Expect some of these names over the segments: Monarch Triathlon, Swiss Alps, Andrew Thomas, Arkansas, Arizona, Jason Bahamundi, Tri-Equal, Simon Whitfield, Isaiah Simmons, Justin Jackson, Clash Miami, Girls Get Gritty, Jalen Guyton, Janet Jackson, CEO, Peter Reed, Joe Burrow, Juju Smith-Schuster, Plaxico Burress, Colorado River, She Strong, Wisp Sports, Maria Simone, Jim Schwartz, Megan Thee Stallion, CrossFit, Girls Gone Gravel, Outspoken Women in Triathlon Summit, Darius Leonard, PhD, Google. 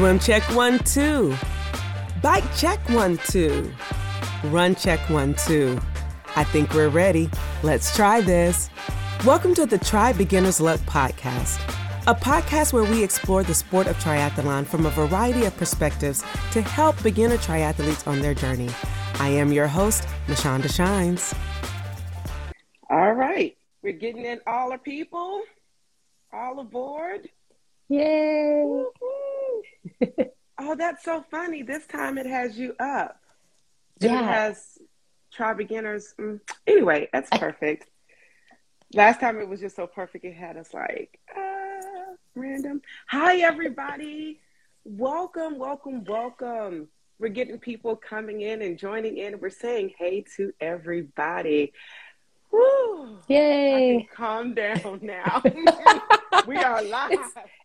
Swim check 1, 2. Bike check 1, 2. Run check 1, 2. I think we're ready. Let's try this. Welcome to the Tri Beginner's Luck podcast, a podcast where we explore the sport of triathlon from a variety of perspectives to help beginner triathletes on their journey. I am your host, Mashonda Shines. All right. We're getting in all our people. All aboard. Yay. Woo-hoo. Oh, that's so funny. This time it has you up. Yeah. It has Tri Beginners. Anyway, that's perfect. Last time it was just so perfect. It had us like, random. Hi, everybody. Welcome, welcome, welcome. We're getting people coming in and joining in. We're saying hey to everybody. Woo. Yay. I can calm down now. We are live.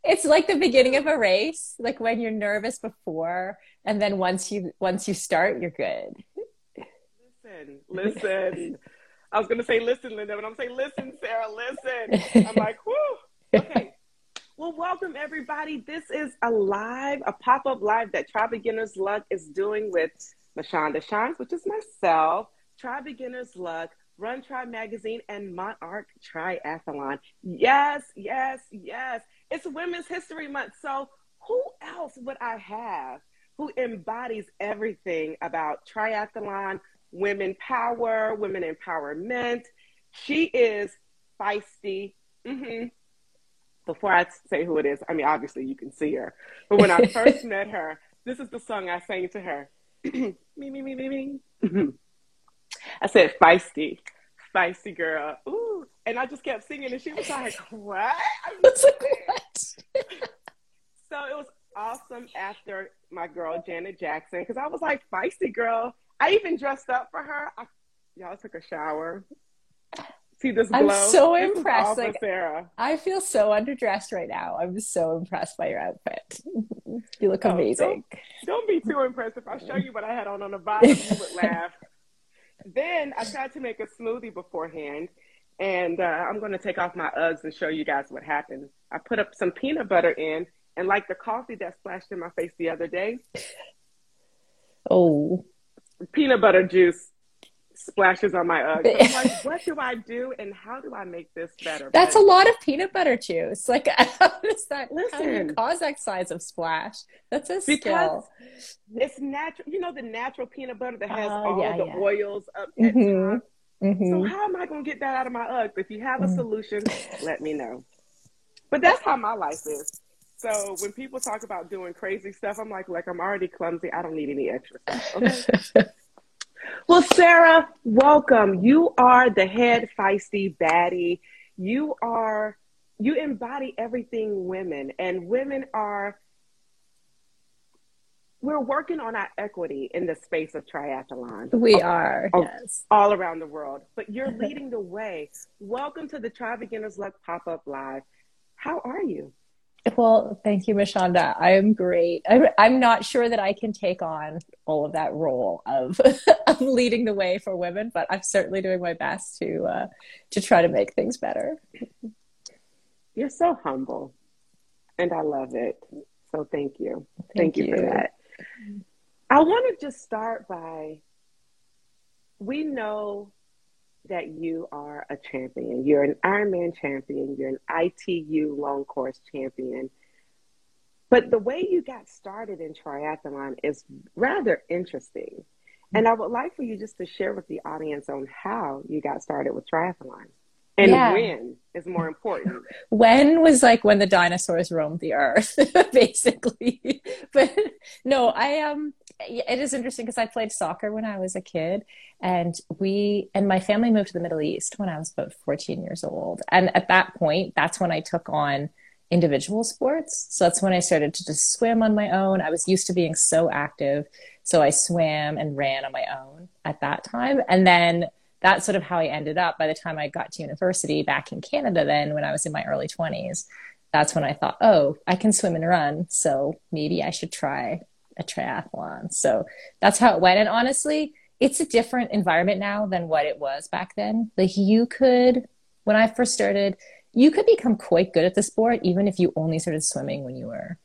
It's like the beginning of a race, like when you're nervous before, and then once you start, you're good. Listen. I was going to say listen, Linda, but I'm saying listen, Sarah, listen. I'm like, whoo. Okay. Well, welcome everybody. This is a pop-up live that Tri Beginner's Luck is doing with Mashonda Shines, which is myself, Tri Beginner's Luck, Run Tri Magazine, and Monarch Triathlon. Yes, yes, yes. It's Women's History Month. So who else would I have who embodies everything about triathlon, women power, women empowerment? She is feisty. Mm-hmm. Before I say who it is, I mean, obviously you can see her. But when I first met her, this is the song I sang to her. Me, me, me, me, me. I said, feisty girl. Ooh. And I just kept singing and she was like, what? It's like, what? So it was awesome after my girl, Janet Jackson, because I was like, feisty girl. I even dressed up for her. Y'all took a shower. See this glow? I'm so impressed. Like, Sarah. I feel so underdressed right now. I'm so impressed by your outfit. You look amazing. Don't be too impressed. If I show you what I had on the bottom, you would laugh. Then I tried to make a smoothie beforehand, and I'm going to take off my Uggs and show you guys what happened. I put up some peanut butter in, and like the coffee that splashed in my face the other day. Oh. Peanut butter juice splashes on my Uggs. I'm like, what do I do and how do I make this better? That's a lot of peanut butter juice. Like, how does that cause that size of splash? That's a skill. It's natural. You know, the natural peanut butter that has all the oils up at top. Mm-hmm. So how am I going to get that out of my Uggs? If you have a solution, let me know. But that's how my life is. So when people talk about doing crazy stuff, I'm like, I'm already clumsy. I don't need any extra stuff. Okay. Well, Sarah, welcome. You are the head feisty baddie. You embody everything women, and we're working on our equity in the space of triathlon. We are, yes. All around the world, but you're leading the way. Welcome to the Tri Beginner's Luck Pop-Up Live. How are you? Well, thank you, Mashonda. I am great. I'm not sure that I can take on all of that role of leading the way for women, but I'm certainly doing my best to try to make things better. You're so humble, and I love it. So thank you. Thank you for that. I want to just start by, we know that you are a champion. You're an Ironman champion. You're an ITU long course champion. But the way you got started in triathlon is rather interesting. And I would like for you just to share with the audience on how you got started with triathlon. And when is more important. When was like when the dinosaurs roamed the earth, basically. But no, it is interesting because I played soccer when I was a kid, and my family moved to the Middle East when I was about 14 years old. And at that point, that's when I took on individual sports. So that's when I started to just swim on my own. I was used to being so active. So I swam and ran on my own at that time. And then that's sort of how I ended up by the time I got to university back in Canada. Then when I was in my early 20s, that's when I thought, oh, I can swim and run. So maybe I should try a triathlon. So that's how it went. And honestly, it's a different environment now than what it was back then. Like when I first started, you could become quite good at the sport, even if you only started swimming when you were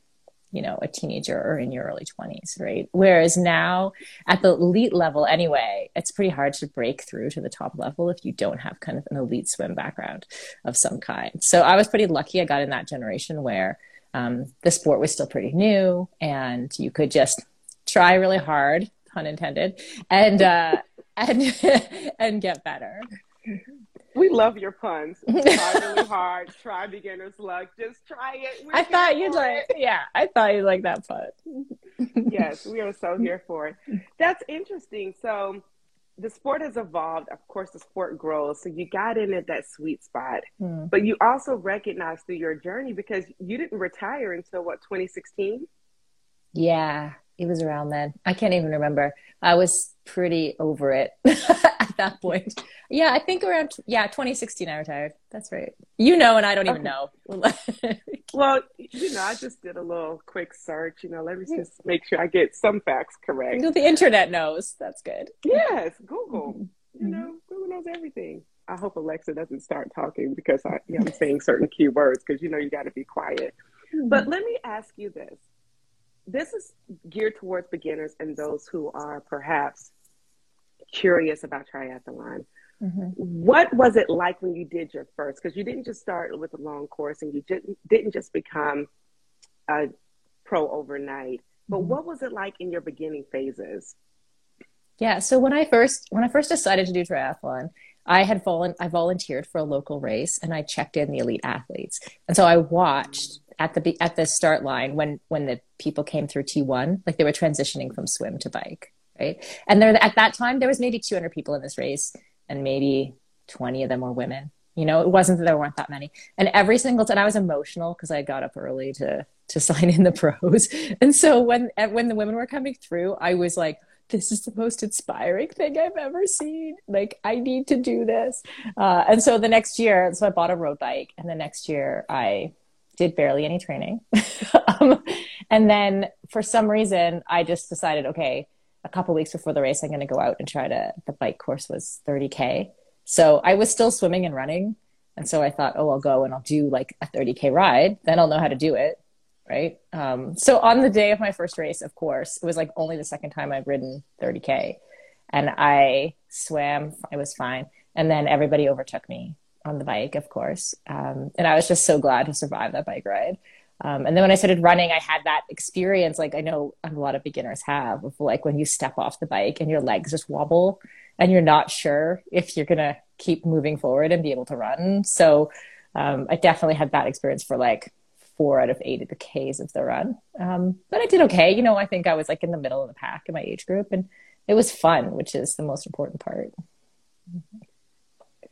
you know, a teenager or in your early 20s, right? Whereas now at the elite level anyway, it's pretty hard to break through to the top level if you don't have kind of an elite swim background of some kind. So I was pretty lucky. I got in that generation where the sport was still pretty new and you could just try really hard, pun intended, and get better. We love your puns. Try really hard. Try beginner's luck. Just try it. We're I thought you'd like that pun. Yes, we are so here for it. That's interesting. So the sport has evolved. Of course, the sport grows. So you got in at that sweet spot. Mm. But you also recognize through your journey, because you didn't retire until, what, 2016? Yeah, it was around then. I can't even remember. I was pretty over it at that point. Yeah, I think around 2016 I retired. That's right. You know, and I don't even know. Well, you know, I just did a little quick search. You know, let me just make sure I get some facts correct. The internet knows. That's good. Yes, Google. You know, Google knows everything. I hope Alexa doesn't start talking because I'm saying certain key words, because you know you got to be quiet. But let me ask you this. This is geared towards beginners and those who are perhaps curious about triathlon. Mm-hmm. What was it like when you did your first? Because you didn't just start with a long course and you didn't just become a pro overnight. But what was it like in your beginning phases? Yeah, so when I first decided to do triathlon, I volunteered for a local race and I checked in the elite athletes. And so I watched at the start line when the people came through T1, like they were transitioning from swim to bike, right? And at that time, there was maybe 200 people in this race and maybe 20 of them were women. You know, it wasn't that there weren't that many. And every single time I was emotional because I got up early to sign in the pros. And so when the women were coming through, I was like, this is the most inspiring thing I've ever seen. Like, I need to do this. And so the next year, I bought a road bike. And the next year I did barely any training. And then for some reason, I just decided, okay, a couple weeks before the race, I'm going to go out and try to, the bike course was 30K. So I was still swimming and running. And so I thought, I'll go and I'll do like a 30K ride. Then I'll know how to do it. Right. So on the day of my first race, of course, it was like only the second time I've ridden 30K and I swam. I was fine. And then everybody overtook me on the bike, of course. And I was just so glad to survive that bike ride. And then when I started running, I had that experience, like I know a lot of beginners have, of like when you step off the bike and your legs just wobble and you're not sure if you're going to keep moving forward and be able to run. So I definitely had that experience for like 4 out of 8 of the Ks of the run. But I did okay. You know, I think I was like in the middle of the pack in my age group and it was fun, which is the most important part.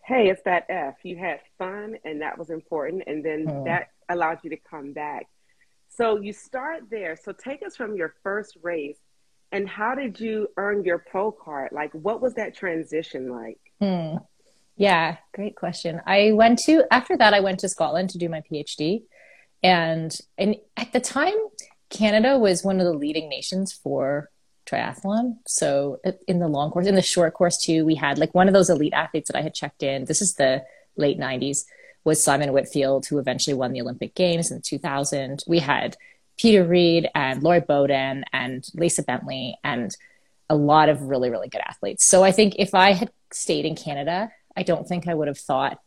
Hey, it's that F. You had fun and that was important. And then that allowed you to come back. So you start there. So take us from your first race and how did you earn your pro card? Like, what was that transition like? Yeah, great question. After that, I went to Scotland to do my PhD. And at the time, Canada was one of the leading nations for triathlon. So in the long course, in the short course too, we had like one of those elite athletes that I had checked in. This is the late 90s, was Simon Whitfield, who eventually won the Olympic Games in 2000. We had Peter Reed and Lori Bowden and Lisa Bentley and a lot of really, really good athletes. So I think if I had stayed in Canada, I don't think I would have thought,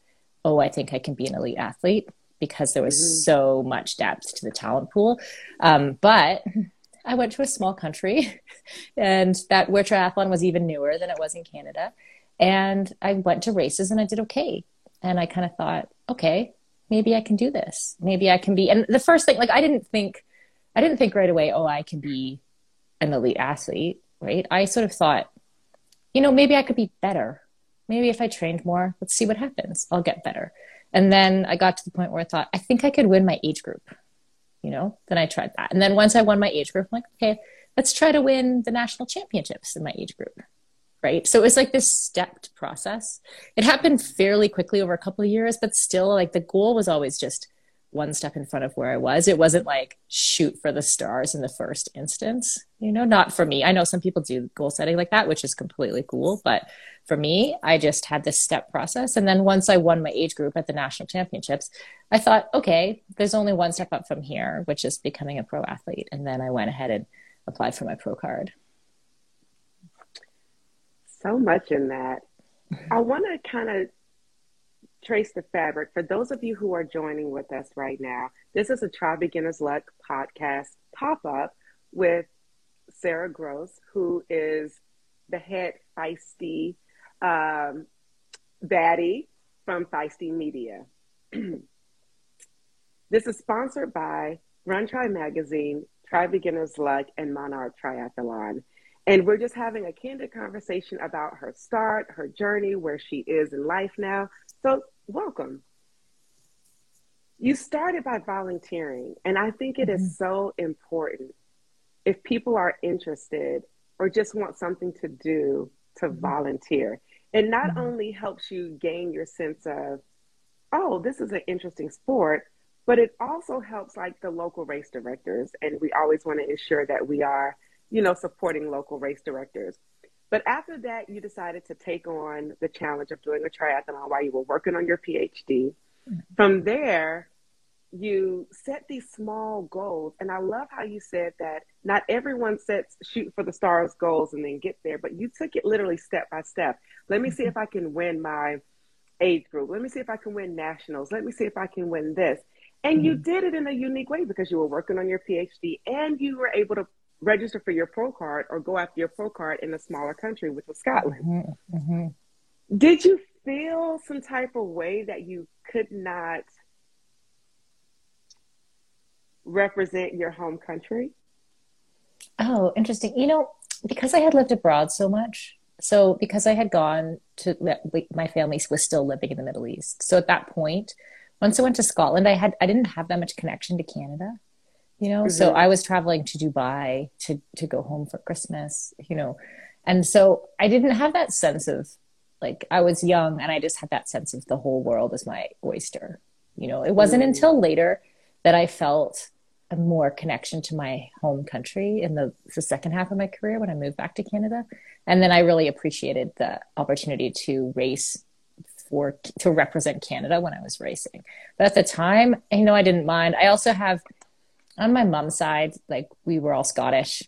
I think I can be an elite athlete, because there was so much depth to the talent pool. But I went to a small country and where triathlon was even newer than it was in Canada. And I went to races and I did okay. And I kind of thought, okay, maybe I can do this. Maybe I can be, and the first thing, like I didn't think right away, I can be an elite athlete, right? I sort of thought, maybe I could be better. Maybe if I trained more, let's see what happens. I'll get better. And then I got to the point where I thought, I think I could win my age group, then I tried that. And then once I won my age group, I'm like, okay, let's try to win the national championships in my age group, right? So it was like this stepped process. It happened fairly quickly over a couple of years, but still like the goal was always just one step in front of where I was. It wasn't like shoot for the stars in the first instance. you know, not for me. I know some people do goal setting like that, which is completely cool. But for me, I just had this step process. And then once I won my age group at the national championships, I thought, okay, there's only one step up from here, which is becoming a pro athlete. And then I went ahead and applied for my pro card. So much in that. I want to kind of trace the fabric. For those of you who are joining with us right now, this is a Tri Beginner's Luck podcast pop-up with Sarah Gross, who is the head Feisty baddie from Feisty Media. This is sponsored by Run Tri Magazine, Tri Beginner's Luck, and Monarch Triathlon. And we're just having a candid conversation about her start, her journey, where she is in life now. So welcome. You started by volunteering, and I think it is so important if people are interested or just want something to do to volunteer. It not only helps you gain your sense of, oh, this is an interesting sport, but it also helps like the local race directors. And we always want to ensure that we are, you know, supporting local race directors. But after that, you decided to take on the challenge of doing a triathlon while you were working on your PhD. From there, you set these small goals. And I love how you said that not everyone sets shoot for the stars goals and then get there, but you took it literally step by step. Let me see if I can win my age group. Let me see if I can win nationals. Let me see if I can win this. And you did it in a unique way because you were working on your PhD and you were able to register for your pro card or go after your pro card in a smaller country, which was Scotland. Did you feel some type of way that you could not represent your home country? Oh, interesting. You know, because I had lived abroad so much, so because I had gone to, my family was still living in the Middle East. So at that point, once I went to Scotland, I didn't have that much connection to Canada. You know, so I was traveling to Dubai to go home for Christmas, you know, and so I didn't have that sense of like, I was young and I just had that sense of the whole world is my oyster. You know, it wasn't until later that I felt a more connection to my home country in the second half of my career when I moved back to Canada. And then I really appreciated the opportunity to race for, to represent Canada when I was racing. But at the time, you know, I didn't mind. I also have, on my mom's side, like we were all Scottish.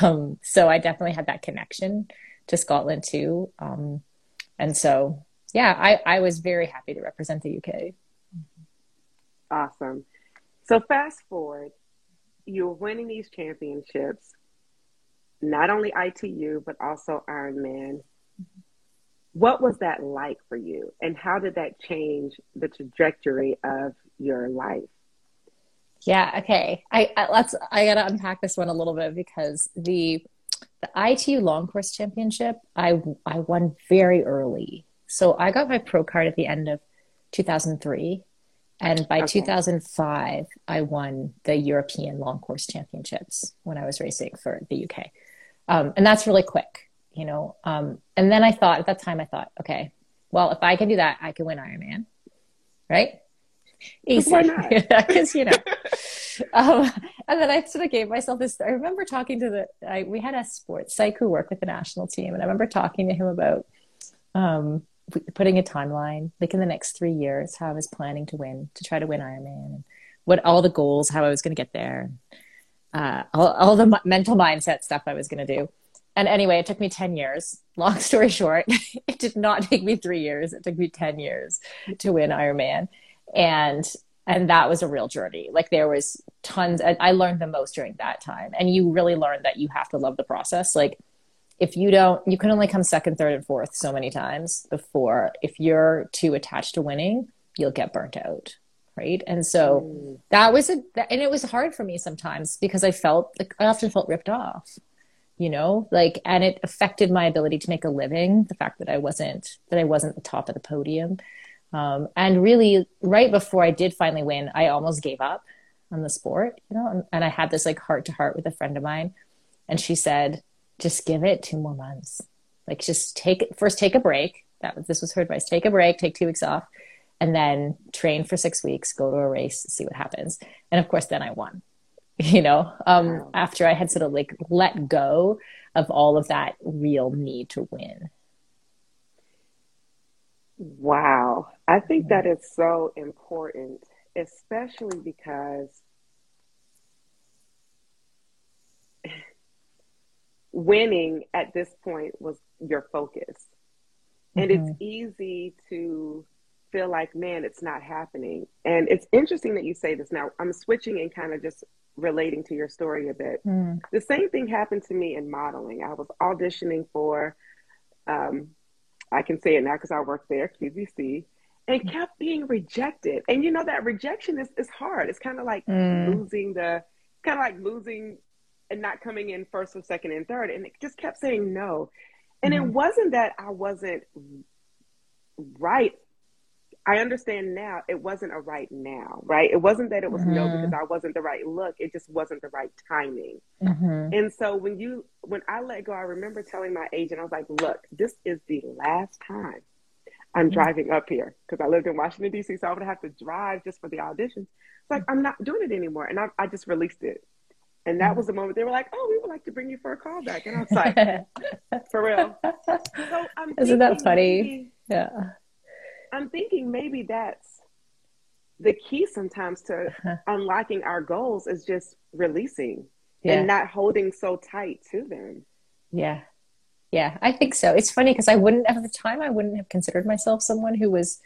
So I definitely had that connection to Scotland too. And so, yeah, I was very happy to represent the UK. Awesome. So fast forward, you're winning these championships, not only ITU, but also Ironman. What was that like for you? And how did that change the trajectory of your life? Yeah. Okay. I gotta unpack this one a little bit because the ITU long course championship, I won very early. So I got my pro card at the end of 2003. And by 2005, I won the European long course championships when I was racing for the UK. And that's really quick, you know? And then I thought at that time, okay, well, if I can do that, I can win Ironman. Right. Easy. Why not? Because you know. And then I sort of gave myself this. I remember talking to we had a sports psych who worked with the national team, and I remember talking to him about putting a timeline, like in the next 3 years, how I was planning to try to win Ironman, and what all the goals, how I was going to get there, all the mental mindset stuff I was going to do. And anyway, it took me 10 years. Long story short, it did not take me 3 years. It took me 10 years to win Ironman. And that was a real journey. Like there was tons, I learned the most during that time. And you really learn that you have to love the process. Like if you don't, you can only come second, third, and fourth so many times before, if you're too attached to winning, you'll get burnt out. Right. And so that was and it was hard for me sometimes because I often felt ripped off, you know, like, and it affected my ability to make a living. The fact that I wasn't the top of the podium. And really right before I did finally win, I almost gave up on the sport, you know, and I had this like heart to heart with a friend of mine. And she said, just give it 2 more months. Like just take a break. This was her advice. Take a break, take 2 weeks off, and then train for 6 weeks, go to a race, see what happens. And of course, then I won. you know, after I had sort of like let go of all of that real need to win. Wow. I think that is so important, especially because winning at this point was your focus. And it's easy to feel like, man, it's not happening. And it's interesting that you say this. Now I'm switching and kind of just relating to your story a bit. The same thing happened to me in modeling. I was auditioning for, I can say it now because I work there, QVC, and kept being rejected. And you know, that rejection is hard. It's kind of like losing and not coming in first or second and third. And it just kept saying no. And it wasn't that I wasn't right. I understand now it wasn't a right now, right? It wasn't that it was no because I wasn't the right look. It just wasn't the right timing. And so when I let go, I remember telling my agent, I was like, look, this is the last time I'm driving up here, because I lived in Washington, D.C., so I would have to drive just for the auditions. It's like, I'm not doing it anymore. And I just released it. And that was the moment they were like, oh, we would like to bring you for a call back. And I was like, for real. So isn't that funny? Maybe, yeah. I'm thinking maybe that's the key sometimes to unlocking our goals, is just releasing and not holding so tight to them. Yeah. Yeah, I think so. It's funny because at the time, I wouldn't have considered myself someone who was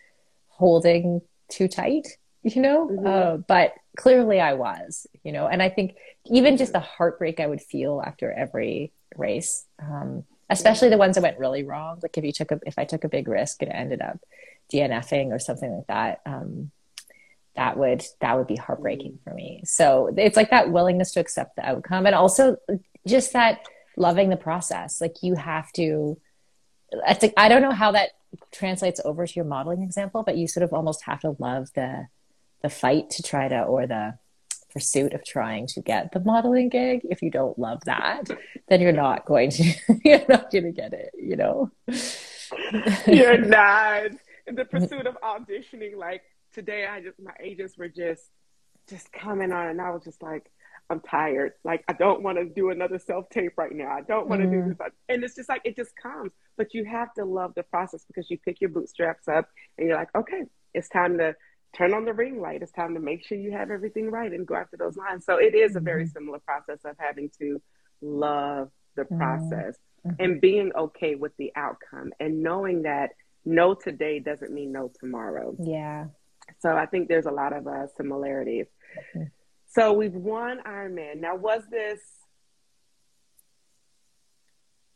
holding too tight, you know, but clearly I was, you know, and I think even just the heartbreak I would feel after every race, especially the ones that went really wrong. Like if I took a big risk and ended up DNFing or something like that, that would be heartbreaking for me. So it's like that willingness to accept the outcome, and also just that loving the process. Like you have to, it's like, I don't know how that translates over to your modeling example, but you sort of almost have to love the fight to try to, or the pursuit of trying to get the modeling gig. If you don't love that, then you're not going to get it, you know? You're not. In the pursuit of auditioning, like today, my agents were just coming on, and I was just like, I'm tired. Like, I don't want to do another self-tape right now. I don't want to do this. And it's just like, it just comes. But you have to love the process, because you pick your bootstraps up and you're like, okay, it's time to turn on the ring light. It's time to make sure you have everything right and go after those lines. So it is a very similar process of having to love the process and being okay with the outcome, and knowing that no today doesn't mean no tomorrow. Yeah. So I think there's a lot of similarities. So we've won Ironman. Now, was this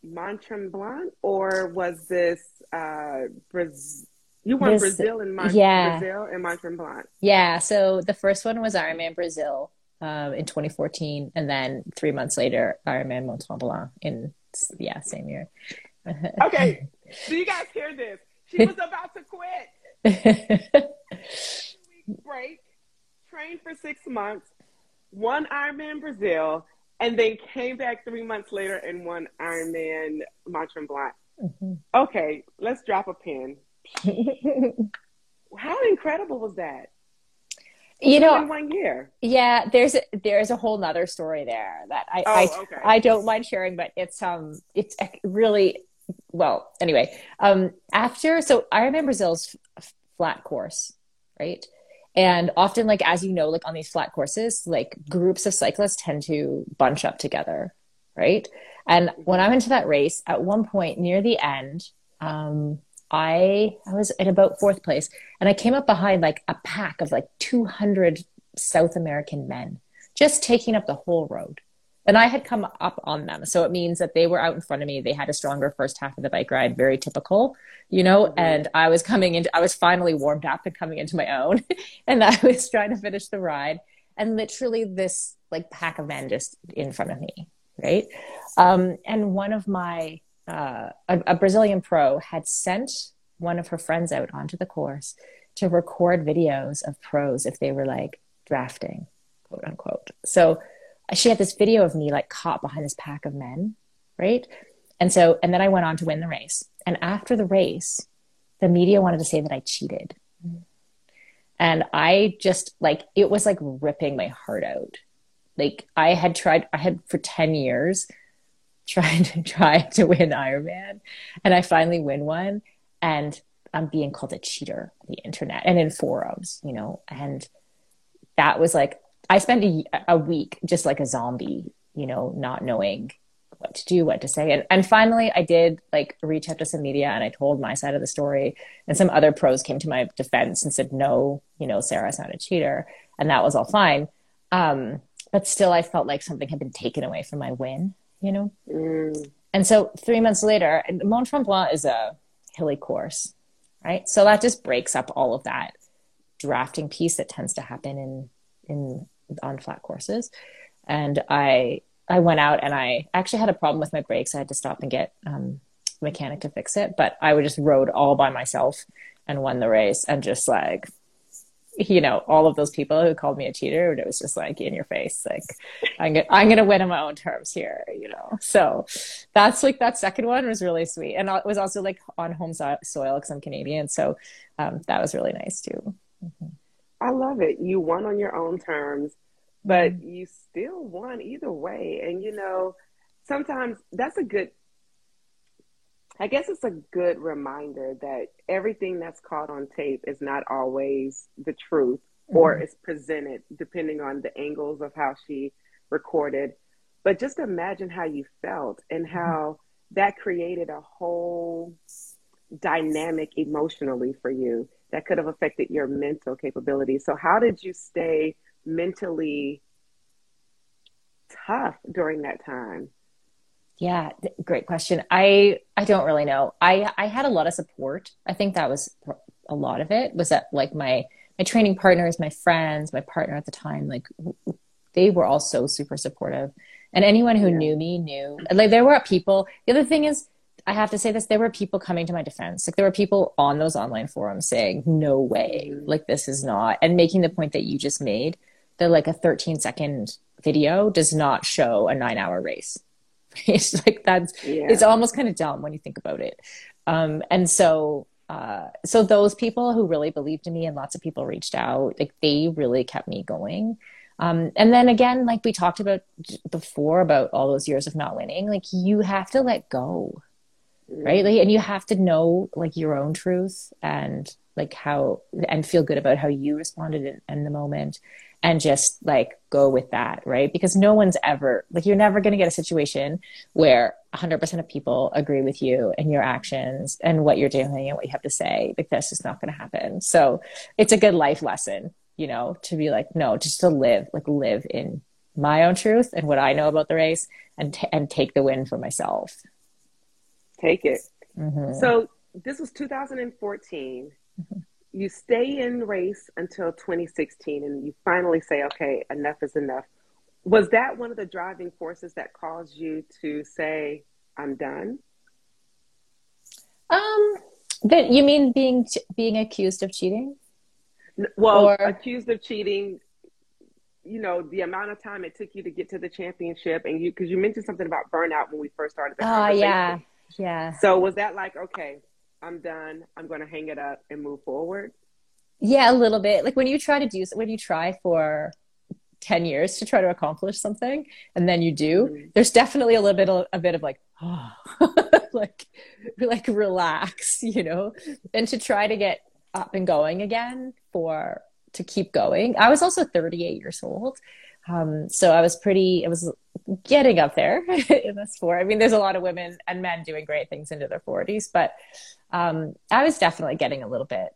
Mont-Tremblant, or was this Brazil? You won Brazil and Mont-Tremblant. Yeah. So the first one was Ironman Brazil in 2014. And then 3 months later, Ironman Mont-Tremblant in, same year. Okay. So you guys hear this. She was about to quit. 2 week break, trained for 6 months, won Ironman Brazil, and then came back 3 months later and won Ironman Mont-Tremblant. Okay, let's drop a pin. How incredible was that? You know, in 1 year. Yeah, there's a whole nother story there that I don't mind sharing, but it's really, well, anyway, so Ironman Brazil's flat course, right? And often, like, as you know, like on these flat courses, like groups of cyclists tend to bunch up together, right? And when I went to that race, at one point near the end, I was in about fourth place, and I came up behind like a pack of like 200 South American men, just taking up the whole road. And I had come up on them. So it means that they were out in front of me. They had a stronger first half of the bike ride, very typical, you know, and I was finally warmed up and coming into my own. And I was trying to finish the ride. And literally this like pack of men just in front of me, right? And one of my, a Brazilian pro had sent one of her friends out onto the course to record videos of pros if they were like drafting, quote unquote. So she had this video of me like caught behind this pack of men, right? And then I went on to win the race. And after the race, the media wanted to say that I cheated. And I just like, it was like ripping my heart out, Like I had for 10 years tried to win Ironman, and I finally win one, and I'm being called a cheater on the internet and in forums, you know. And that was like, I spent a week just like a zombie, you know, not knowing what to do, what to say. And finally I did like reach out to some media and I told my side of the story, and some other pros came to my defense and said, no, you know, Sarah's not a cheater. And that was all fine. But still I felt like something had been taken away from my win, you know? Mm. And so 3 months later, Mont-Tremblant is a hilly course, right? So that just breaks up all of that drafting piece that tends to happen on flat courses. And I went out and I actually had a problem with my brakes. I had to stop and get a mechanic to fix it, but I would just rode all by myself and won the race. And just like, you know, all of those people who called me a cheater, and it was just like in your face, like I'm going to win on my own terms here, you know? So that's like, that second one was really sweet. And it was also like on home soil, 'cause I'm Canadian. So that was really nice too. Mm-hmm. I love it. You won on your own terms, but you still won either way. And, you know, sometimes that's I guess it's a good reminder that everything that's caught on tape is not always the truth, or is presented depending on the angles of how she recorded. But just imagine how you felt and how that created a whole dynamic emotionally for you that could have affected your mental capability. So how did you stay mentally tough during that time? Yeah, great question. I don't really know. I had a lot of support. I think that was a lot of it, was that like my training partners, my friends, my partner at the time, like they were all so super supportive. And anyone who knew me knew, like there were people. The other thing is, I have to say this, there were people coming to my defense. Like there were people on those online forums saying, no way, like this is not, and making the point that you just made, that like a 13-second video does not show a 9-hour race. It's like it's almost kind of dumb when you think about it. So those people who really believed in me, and lots of people reached out, like they really kept me going. And then again, like we talked about before about all those years of not winning, like you have to let go, right? Like, and you have to know like your own truth, and like how, and feel good about how you responded in the moment, and just like go with that, right? Because no one's ever, like you're never going to get a situation where 100% of people agree with you and your actions and what you're doing and what you have to say. Like that's just not going to happen. So it's a good life lesson, you know, to be like, no, just to live in my own truth and what I know about the race, and take the win for myself. Take it. Mm-hmm. So this was 2014. Mm-hmm. You stay in the race until 2016, and you finally say, okay, enough is enough. Was that one of the driving forces that caused you to say, I'm done? But you mean being accused of cheating? Well, accused of cheating, you know, the amount of time it took you to get to the championship, and you, because you mentioned something about burnout when we first started the conversation. Yeah. So was that like, okay, I'm done, I'm going to hang it up and move forward? Yeah, a little bit. Like when you try for 10 years to try to accomplish something, and then you do, there's definitely a bit of like, oh, like relax, you know, and to try to get up and going again to keep going. I was also 38 years old. So it was getting up there in this sport. I mean, there's a lot of women and men doing great things into their 40s, but I was definitely getting a little bit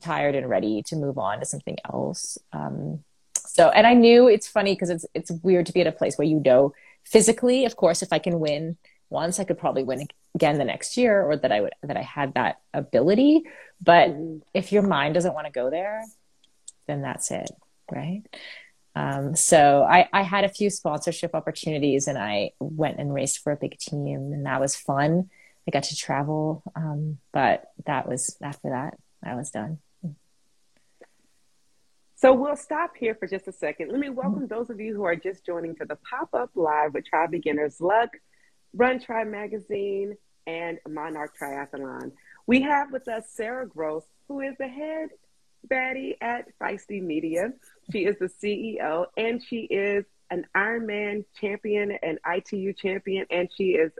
tired and ready to move on to something else. And I knew, it's funny because it's weird to be at a place where, you know, physically, of course, if I can win once, I could probably win again the next year, or that I had that ability. But if your mind doesn't want to go there, then that's it, right? So I had a few sponsorship opportunities, and I went and raced for a big team, and that was fun. I got to travel. But that was, after that, I was done. So we'll stop here for just a second. Let me welcome those of you who are just joining to the pop-up live with Tri Beginner's Luck, Run Tri Magazine, and Monarch Triathlon. We have with us Sarah Gross, who is the head baddie at Feisty Media. She is the CEO, and she is an Ironman champion, an ITU champion, and she is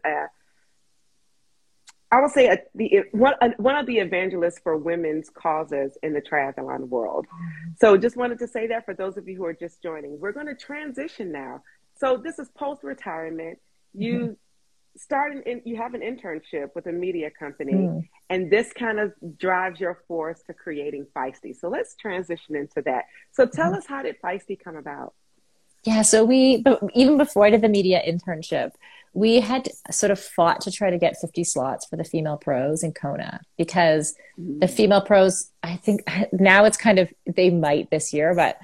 one of the evangelists for women's causes in the triathlon world. So just wanted to say that for those of you who are just joining. We're going to transition now. So this is post-retirement. You you have an internship with a media company, and this kind of drives your force to creating Feisty. So let's transition into that. So tell us, how did Feisty come about? Yeah, so even before I did the media internship, we had sort of fought to try to get 50 slots for the female pros in Kona, because the female pros, I think now it's kind of, they might this year, but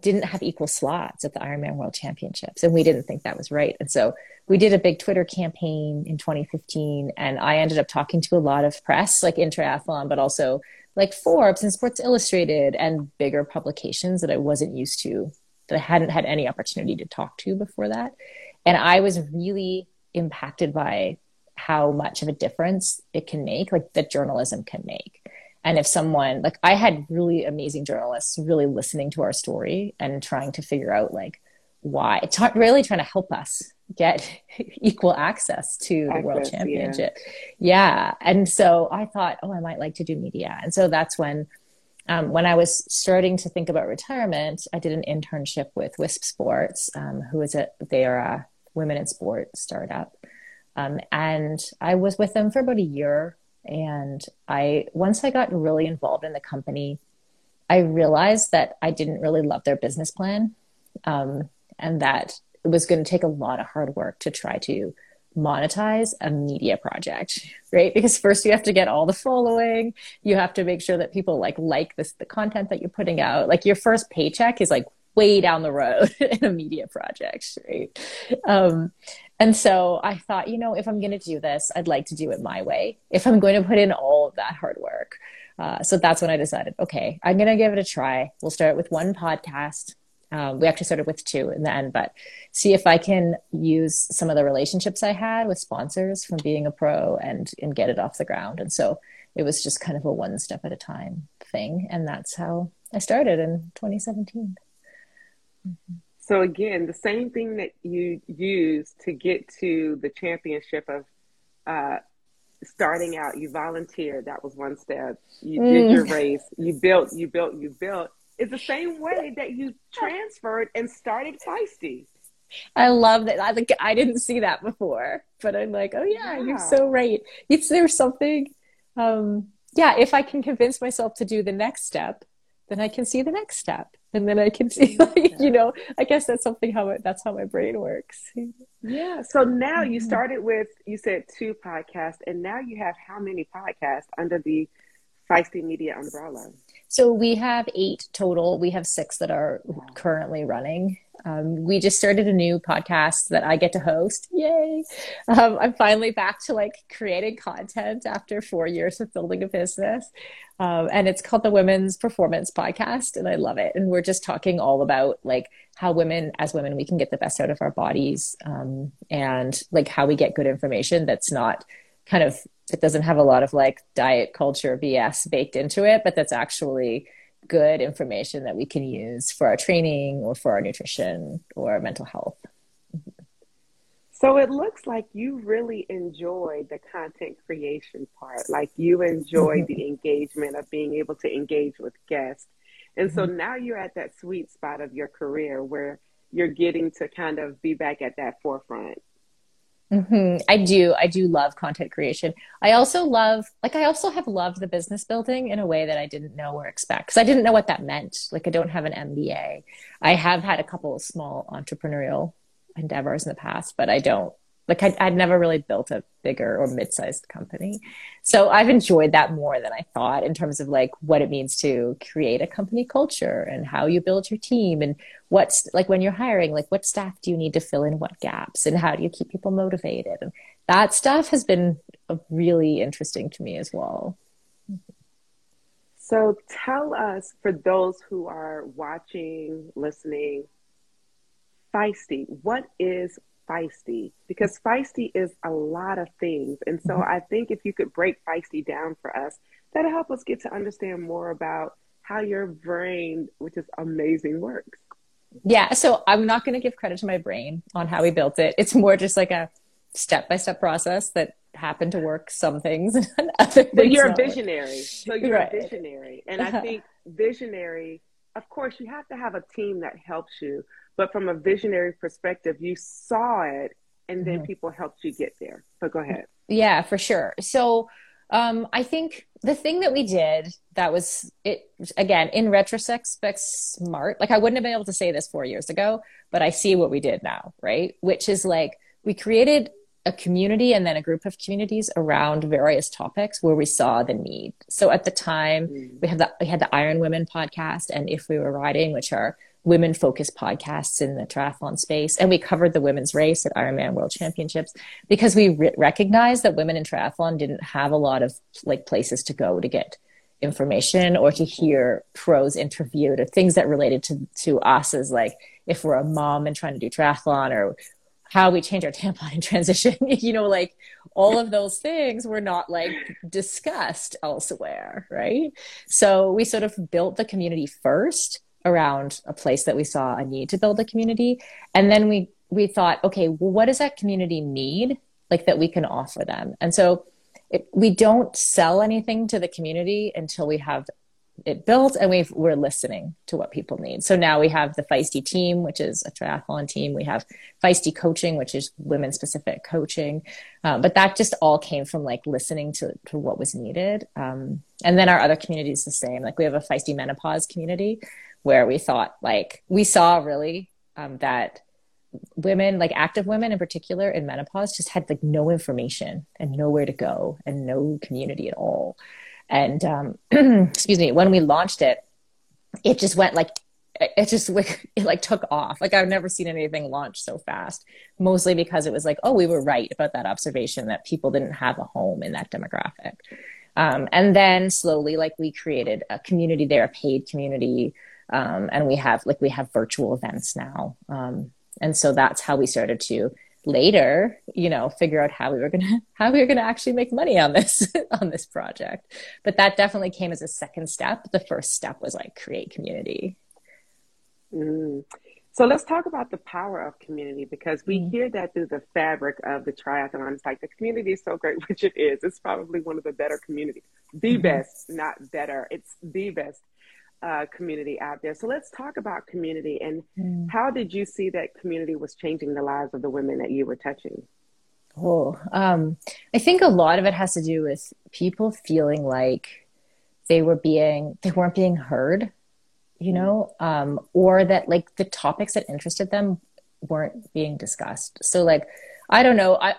didn't have equal slots at the Ironman World Championships. And we didn't think that was right. And so we did a big Twitter campaign in 2015. And I ended up talking to a lot of press, like in triathlon, but also like Forbes and Sports Illustrated and bigger publications that I wasn't used to, that I hadn't had any opportunity to talk to before that. And I was really impacted by how much of a difference it can make, like that journalism can make. And if someone, like I had really amazing journalists really listening to our story and trying to figure out like why, really trying to help us get equal access to the World Championship. Yeah. And so I thought, oh, I might like to do media. And so that's when I was starting to think about retirement, I did an internship with Wisp Sports, they are a women in sport startup. And I was with them for about a year. And once I got really involved in the company, I realized that I didn't really love their business plan. And that it was going to take a lot of hard work to try to monetize a media project, right? Because first you have to get all the following. You have to make sure that people like this, the content that you're putting out, like your first paycheck is like way down the road in a media project, right? And so I thought, if I'm going to do this, I'd like to do it my way, if I'm going to put in all of that hard work. So that's when I decided, okay, I'm going to give it a try. We'll start with one podcast. We actually started with two in the end, but see if I can use some of the relationships I had with sponsors from being a pro and get it off the ground. And so it was just kind of a one step at a time thing. And that's how I started in 2017. So again, the same thing that you used to get to the championship of starting out, you volunteered. That was one step. You did your race. You built. It's the same way that you transferred and started Feisty. I love that. I didn't see that before, but I'm like, oh yeah, you're so right. There's something. If I can convince myself to do the next step, then I can see the next step. And then I can see, I guess that's something, that's how my brain works. Yeah. So now you started with, you said two podcasts, and now you have how many podcasts under the Feisty Media umbrella? So we have 8 total. We have 6 that are currently running. We just started a new podcast that I get to host. Yay. I'm finally back to creating content after 4 years of building a business. And it's called the Women's Performance Podcast. And I love it. And we're just talking all about how as women, we can get the best out of our bodies, and how we get good information that's not kind of, it doesn't have a lot of diet culture BS baked into it, but that's actually good information that we can use for our training or for our nutrition or mental health. So it looks like you really enjoy the content creation part. You enjoy the engagement of being able to engage with guests. And so now you're at that sweet spot of your career where you're getting to kind of be back at that forefront. I do love content creation. I also have loved the business building in a way that I didn't know or expect, because I didn't know what that meant. I don't have an MBA. I have had a couple of small entrepreneurial endeavors in the past, but I don't, I'd never really built a bigger or mid-sized company. So I've enjoyed that more than I thought, in terms of what it means to create a company culture and how you build your team, and what's when you're hiring, what staff do you need to fill in what gaps, and how do you keep people motivated? And that stuff has been really interesting to me as well. So tell us, for those who are watching, listening, Feisty, what is Feisty? Because Feisty is a lot of things. And so I think if you could break Feisty down for us, that'll help us get to understand more about how your brain, which is amazing, works. Yeah. So I'm not going to give credit to my brain on how we built it. It's more just like a step-by-step process that happened to work some things and other things. But you're a visionary. So you're right. A visionary. And I think visionary, of course, you have to have a team that helps you. But from a visionary perspective, you saw it and then people helped you get there. But go ahead. Yeah, for sure. So I think the thing that we did that was, it again, in retrospect, smart. Like I wouldn't have been able to say this 4 years ago, but I see what we did now, right? Which is like we created a community and then a group of communities around various topics where we saw the need. So at the time, we had the Iron Women podcast and If We Were Riding, which are women-focused podcasts in the triathlon space. And we covered the women's race at Ironman World Championships because we recognized that women in triathlon didn't have a lot of like places to go to get information or to hear pros interviewed or things that related to us as like if we're a mom and trying to do triathlon or how we change our tampon in transition, you know, like all of those things were not like discussed elsewhere, right? So we sort of built the community first around a place that we saw a need to build a community. And then we thought, okay, well, what does that community need? Like that we can offer them. And so we don't sell anything to the community until we have it built and we're listening to what people need. So now we have the Feisty team, which is a triathlon team. We have Feisty coaching, which is women specific coaching. But that just all came from like listening to what was needed. And then our other community is the same. Like we have a Feisty menopause community where we thought like, we saw really that women, like active women in particular in menopause just had like no information and nowhere to go and no community at all. And excuse me, when we launched it, it just went like, it took off. Like I've never seen anything launch so fast, mostly because it was like, oh, we were right about that observation that people didn't have a home in that demographic. And then slowly, like we created a community there, a paid community. And we have virtual events now. And so that's how we started to later, you know, figure out how we were going to actually make money on this, on this project. But that definitely came as a second step. The first step was like create community. Mm. So let's talk about the power of community, because we hear that through the fabric of the triathlon. It's like the community is so great, which it is. It's probably one of the better communities, the best, not better. It's the best community out there. So let's talk about community and how did you see that community was changing the lives of the women that you were touching? Oh, I think a lot of it has to do with people feeling like they weren't being heard, you know, or that like the topics that interested them weren't being discussed. So like, I don't know, I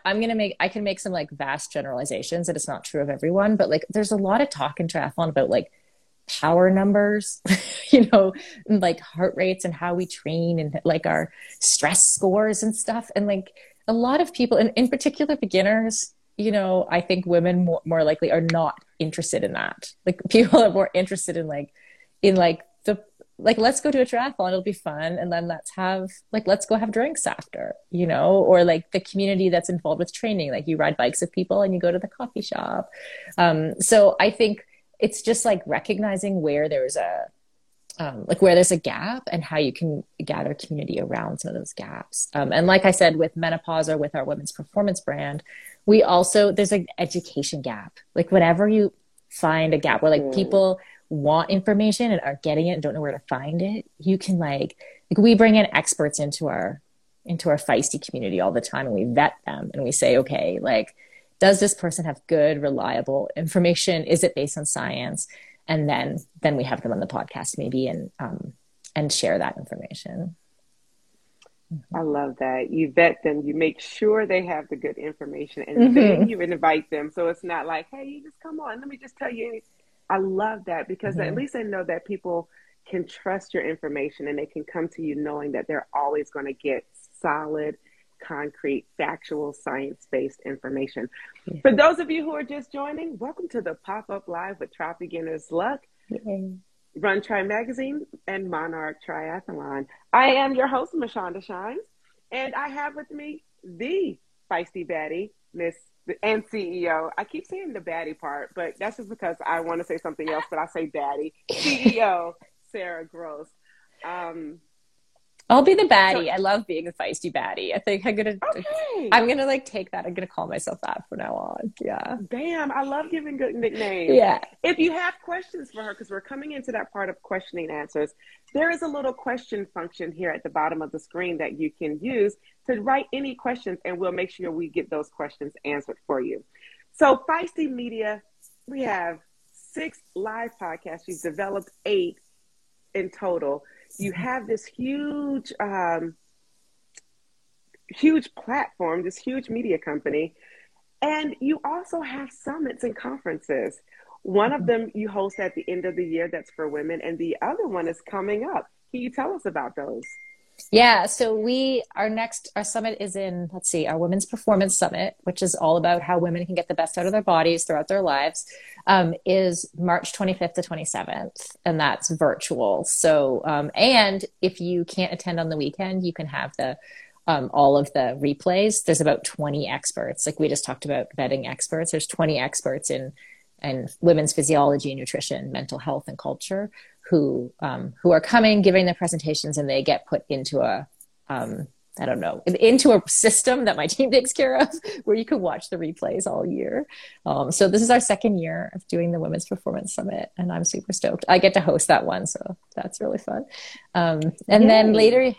can make some like vast generalizations that it's not true of everyone, but like there's a lot of talk in triathlon about like power numbers, you know, and like heart rates and how we train and like our stress scores and stuff. And like a lot of people, and in particular beginners, you know, I think women more likely are not interested in that. Like people are more interested in let's go to a triathlon, it'll be fun. And then let's go have drinks after, you know, or like the community that's involved with training, like you ride bikes with people and you go to the coffee shop. So I think it's just like recognizing where there's a gap and how you can gather community around some of those gaps. And like I said, with menopause or with our women's performance brand, there's an education gap. Like whenever you find a gap where like people want information and are getting it and don't know where to find it, you can like we bring in experts into our Feisty community all the time and we vet them and we say, okay, like, does this person have good, reliable information? Is it based on science? And then we have them on the podcast maybe and share that information. I love that. You vet them, you make sure they have the good information and then you invite them. So it's not like, hey, you just come on, let me just tell you anything. I love that because at least I know that people can trust your information and they can come to you knowing that they're always going to get solid, concrete, factual, science-based information. Yeah. For those of you who are just joining, welcome to the Pop-Up Live with Tri Beginner's Luck, Run Tri Magazine, and Monarch Triathlon. I am your host, Mashonda Shines, and I have with me the Feisty Baddie, Miss and CEO. I keep saying the baddie part, but that's just because I want to say something else, but I say baddie. CEO Sarah Gross. I'll be the baddie. I love being a feisty baddie. I think I'm gonna like take that. I'm gonna call myself that from now on. Yeah. Damn, I love giving good nicknames. Yeah. If you have questions for her, because we're coming into that part of questioning answers, there is a little question function here at the bottom of the screen that you can use to write any questions, and we'll make sure we get those questions answered for you. So Feisty Media, we have 6 live podcasts. You've developed 8 in total. You have this huge, huge platform, this huge media company, and you also have summits and conferences. One of them you host at the end of the year that's for women, and the other one is coming up. Can you tell us about those? Yeah, so our summit is in, our Women's Performance Summit, which is all about how women can get the best out of their bodies throughout their lives, is March 25th to 27th, and that's virtual. So, and if you can't attend on the weekend, you can have the all of the replays. There's about 20 experts. Like we just talked about vetting experts. There's 20 experts in women's physiology, nutrition, mental health, and culture who are coming, giving their presentations, and they get put into a system that my team takes care of where you can watch the replays all year. So this is our second year of doing the Women's Performance Summit, and I'm super stoked. I get to host that one, so that's really fun. And then later in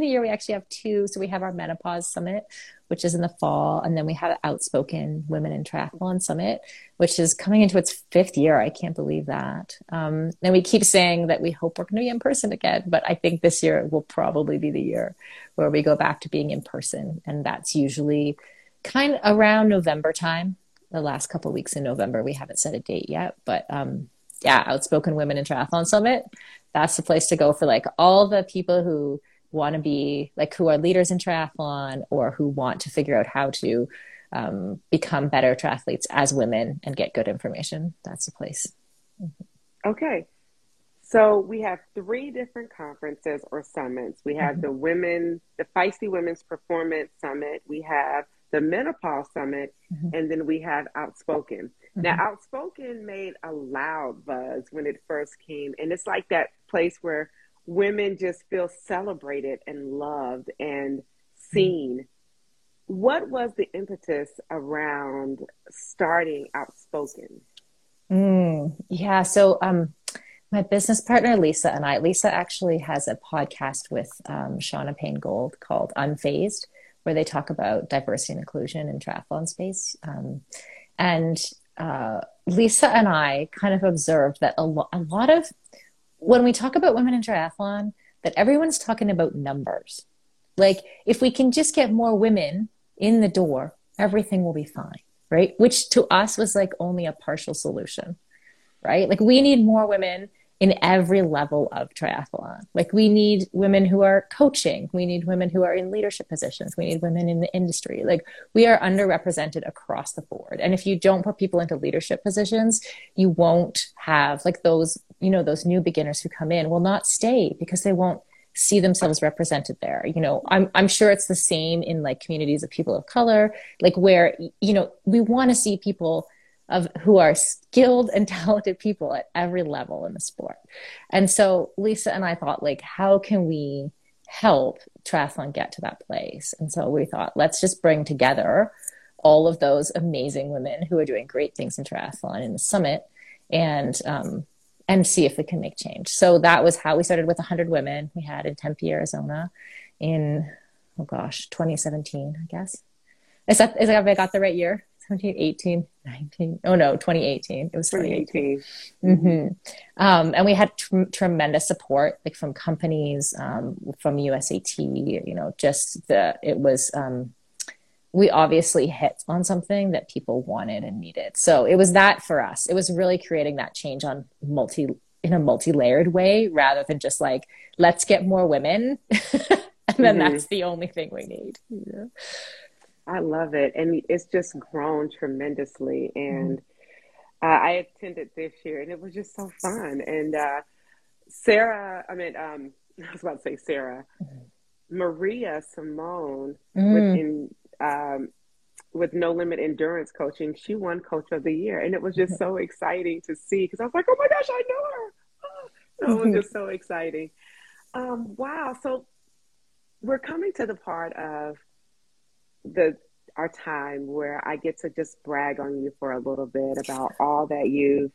the year, we actually have 2. So we have our Menopause Summit, which is in the fall. And then we have Outspoken Women in Triathlon Summit, which is coming into its 5th year. I can't believe that. And we keep saying that we hope we're going to be in person again, but I think this year will probably be the year where we go back to being in person. And that's usually kind of around November time, the last couple of weeks in November. We haven't set a date yet, but yeah, Outspoken Women in Triathlon Summit. That's the place to go for like all the people who want to be like, who are leaders in triathlon or who want to figure out how to become better triathletes as women and get good information. That's the place. Mm-hmm. Okay. So we have 3 different conferences or summits. We have the Feisty Women's Performance Summit. We have the Menopause Summit, and then we have Outspoken. Mm-hmm. Now, Outspoken made a loud buzz when it first came. And it's like that place where women just feel celebrated and loved and seen. What was the impetus around starting Outspoken? Yeah. So my business partner, Lisa, and I, Lisa actually has a podcast with Shauna Payne Gold called Unfazed, where they talk about diversity and inclusion in triathlon space. And Lisa and I kind of observed that a lot of, when we talk about women in triathlon, that everyone's talking about numbers. Like if we can just get more women in the door, everything will be fine, right? Which to us was like only a partial solution, right? Like we need more women in every level of triathlon. Like we need women who are coaching. We need women who are in leadership positions. We need women in the industry. Like we are underrepresented across the board. And if you don't put people into leadership positions, you won't have like those, you know, those new beginners who come in will not stay because they won't see themselves represented there. You know, I'm sure it's the same in like communities of people of color, like where, you know, we want to see people who are skilled and talented people at every level in the sport. And so Lisa and I thought, like, how can we help triathlon get to that place? And so we thought, let's just bring together all of those amazing women who are doing great things in triathlon in the summit and see if we can make change. So that was how we started with 100 women we had in Tempe, Arizona in, 2017, I guess. Is that have I got the right year? 2018. It was 2018. Mm-hmm. And we had tremendous support, like from companies, from USAT, you know, we obviously hit on something that people wanted and needed. So it was that for us. It was really creating that change in a multi-layered way rather than just like, let's get more women. And then that's the only thing we need. Yeah. I love it. And it's just grown tremendously. And I attended this year and it was just so fun. And Maria Simone with No Limit Endurance Coaching, she won Coach of the Year. And it was just so exciting to see because I was like, oh my gosh, I know her. So it was just so exciting. Wow. So we're coming to the part of our time where I get to just brag on you for a little bit about all that you've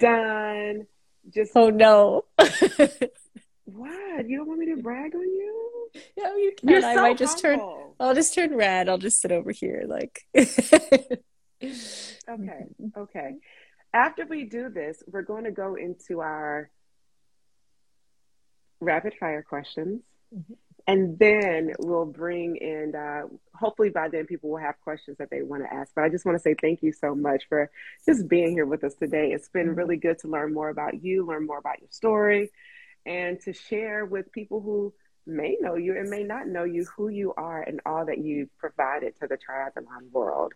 done. Just oh no. What? You don't want me to brag on you? No, you can't. So I might just I'll just turn red. I'll just sit over here like Okay. After we do this, we're going to go into our rapid fire questions. Mm-hmm. And then we'll bring in, hopefully by then people will have questions that they want to ask. But I just want to say thank you so much for just being here with us today. It's been really good to learn more about you, learn more about your story, and to share with people who may know you and may not know you, who you are and all that you've provided to the triathlon world.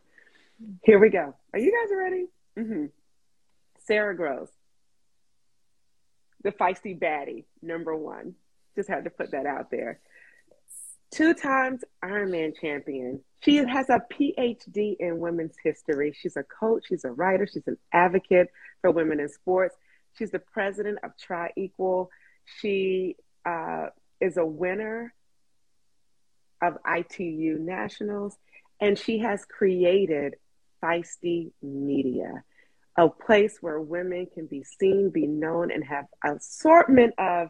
Here we go. Are you guys ready? Mm-hmm. Sarah Gross, the feisty baddie, #1. Just had to put that out there. 2-time Ironman champion. She has a PhD in women's history. She's a coach, she's a writer, she's an advocate for women in sports. She's the president of Tri-Equal. She is a winner of ITU Nationals, and she has created Feisty Media, a place where women can be seen, be known, and have an assortment of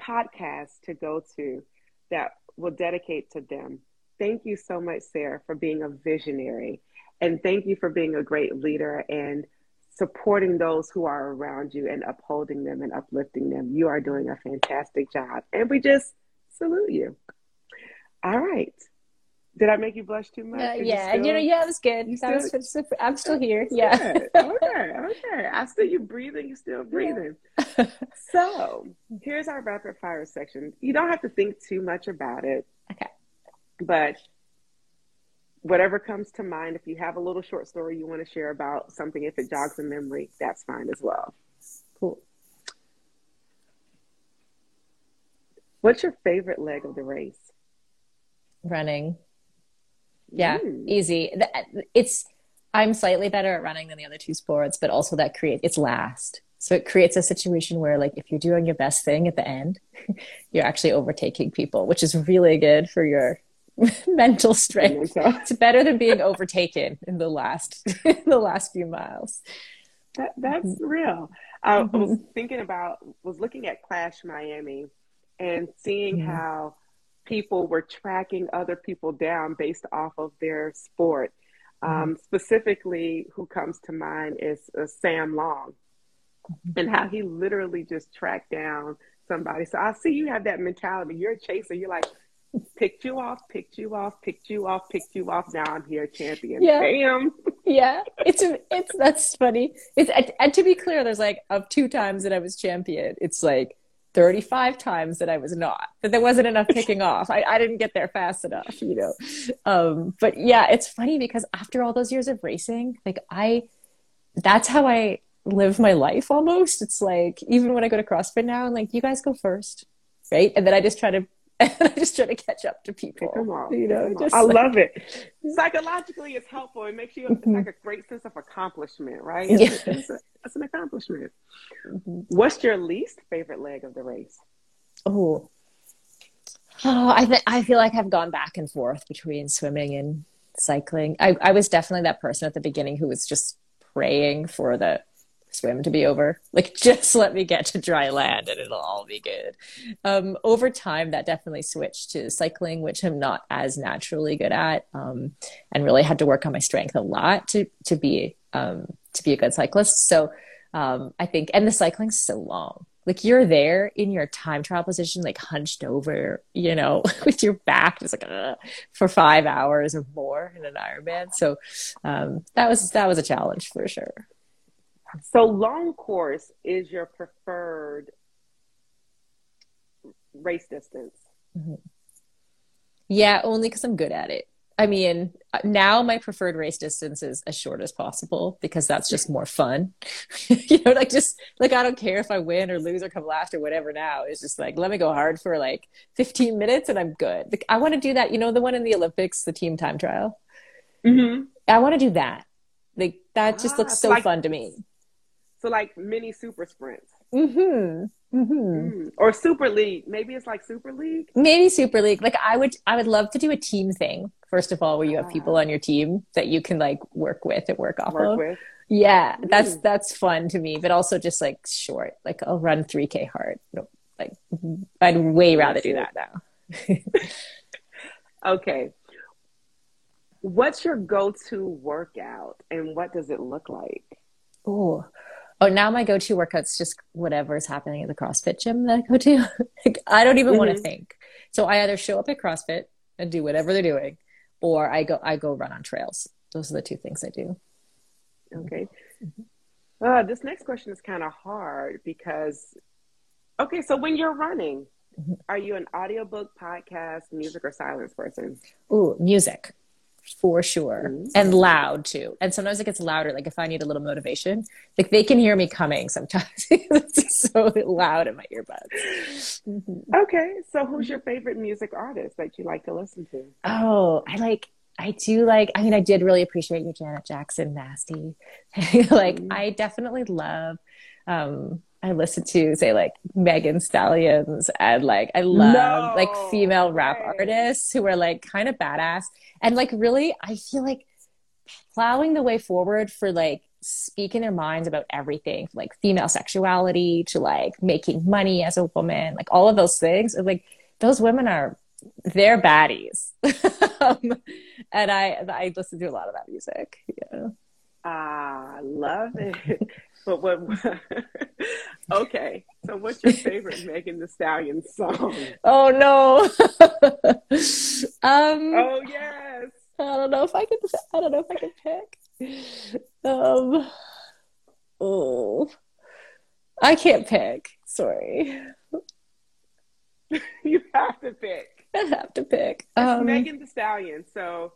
podcasts to go to that will dedicate to them. Thank you so much, Sarah, for being a visionary. And thank you for being a great leader and supporting those who are around you and upholding them and uplifting them. You are doing a fantastic job. And we just salute you. All right. Did I make you blush too much? Yeah. That was good. I'm still here. Yeah. Okay. You're breathing. You're still breathing. Yeah. So here's our rapid fire section. You don't have to think too much about it. Okay. But whatever comes to mind, if you have a little short story you want to share about something, if it jogs a memory, that's fine as well. Cool. What's your favorite leg of the race? Running. Yeah, easy. I'm slightly better at running than the other two sports, but also that it's last. So it creates a situation where, like, if you're doing your best thing at the end, you're actually overtaking people, which is really good for your mental strength. It's better than being overtaken in the last few miles. That's real. I was thinking about, looking at Clash Miami and seeing how people were tracking other people down based off of their sport. Specifically, who comes to mind is Sam Long, and how he literally just tracked down somebody. So I see you have that mentality. You're a chaser. You're like, picked you off. Now I'm here, champion. Yeah. Bam. Yeah. That's funny. And to be clear, there's like, of 2 times that I was champion, it's like 35 times that I was not, but there wasn't enough picking off. I didn't get there fast enough, but yeah, it's funny because after all those years of racing, like that's how I live my life almost. It's like, even when I go to CrossFit now, I'm like, you guys go first. Right. And then I just try to catch up to people. Come on, I love it. Psychologically, it's helpful. It makes you like a great sense of accomplishment, right? It's an accomplishment. What's your least favorite leg of the race? I feel like I've gone back and forth between swimming and cycling. I was definitely that person at the beginning who was just praying for the swim to be over, like, just let me get to dry land and it'll all be good. Over time, that definitely switched to cycling, which I'm not as naturally good at, and really had to work on my strength a lot to be a good cyclist. So I think, and the cycling's so long, like you're there in your time trial position, like hunched over, with your back just like for 5 hours or more in an Ironman. So that was a challenge for sure. So long course is your preferred race distance? Yeah, only because I'm good at it. I mean, now my preferred race distance is as short as possible because that's just more fun. I don't care if I win or lose or come last or whatever now. It's just like, let me go hard for like 15 minutes and I'm good. Like, I want to do that. The one in the Olympics, the team time trial. Mm-hmm. I want to do that. Like, that just looks so fun to me. So like mini super sprints. Or Super League. Maybe it's like Super League. Maybe Super League. Like I would love to do a team thing. First of all, where you have people on your team that you can like work with and work off of. Yeah, that's fun to me. But also just like short, like I'll run 3K hard. Like I'd way rather do that now. Okay. What's your go-to workout and what does it look like? Oh, now my go-to workout's just whatever's happening at the CrossFit gym that I go to. Like, I don't even want to think. So I either show up at CrossFit and do whatever they're doing, or I go run on trails. Those are the two things I do. Okay. This next question is kind of hard because, okay, so when you're running, are you an audiobook, podcast, music, or silence person? Ooh, music. For sure. And loud too. And sometimes it gets louder. Like if I need a little motivation, like they can hear me coming sometimes. It's so loud in my earbuds. Okay. So who's your favorite music artist that you like to listen to? Oh, I did really appreciate your Janet Jackson, Nasty. I definitely love, I listen to say like Megan Stallions and like I love female rap artists who are like kind of badass and like really I feel like plowing the way forward for like speaking their minds about everything from, like female sexuality to like making money as a woman, like all of those things. Like those women are they're baddies. And I listen to a lot of that music. Yeah. I love it. But what? Okay, so what's your favorite Megan Thee Stallion song? Oh no! Oh yes. I don't know if I can pick. I can't pick. Sorry. You have to pick. I have to pick. It's Megan Thee Stallion. So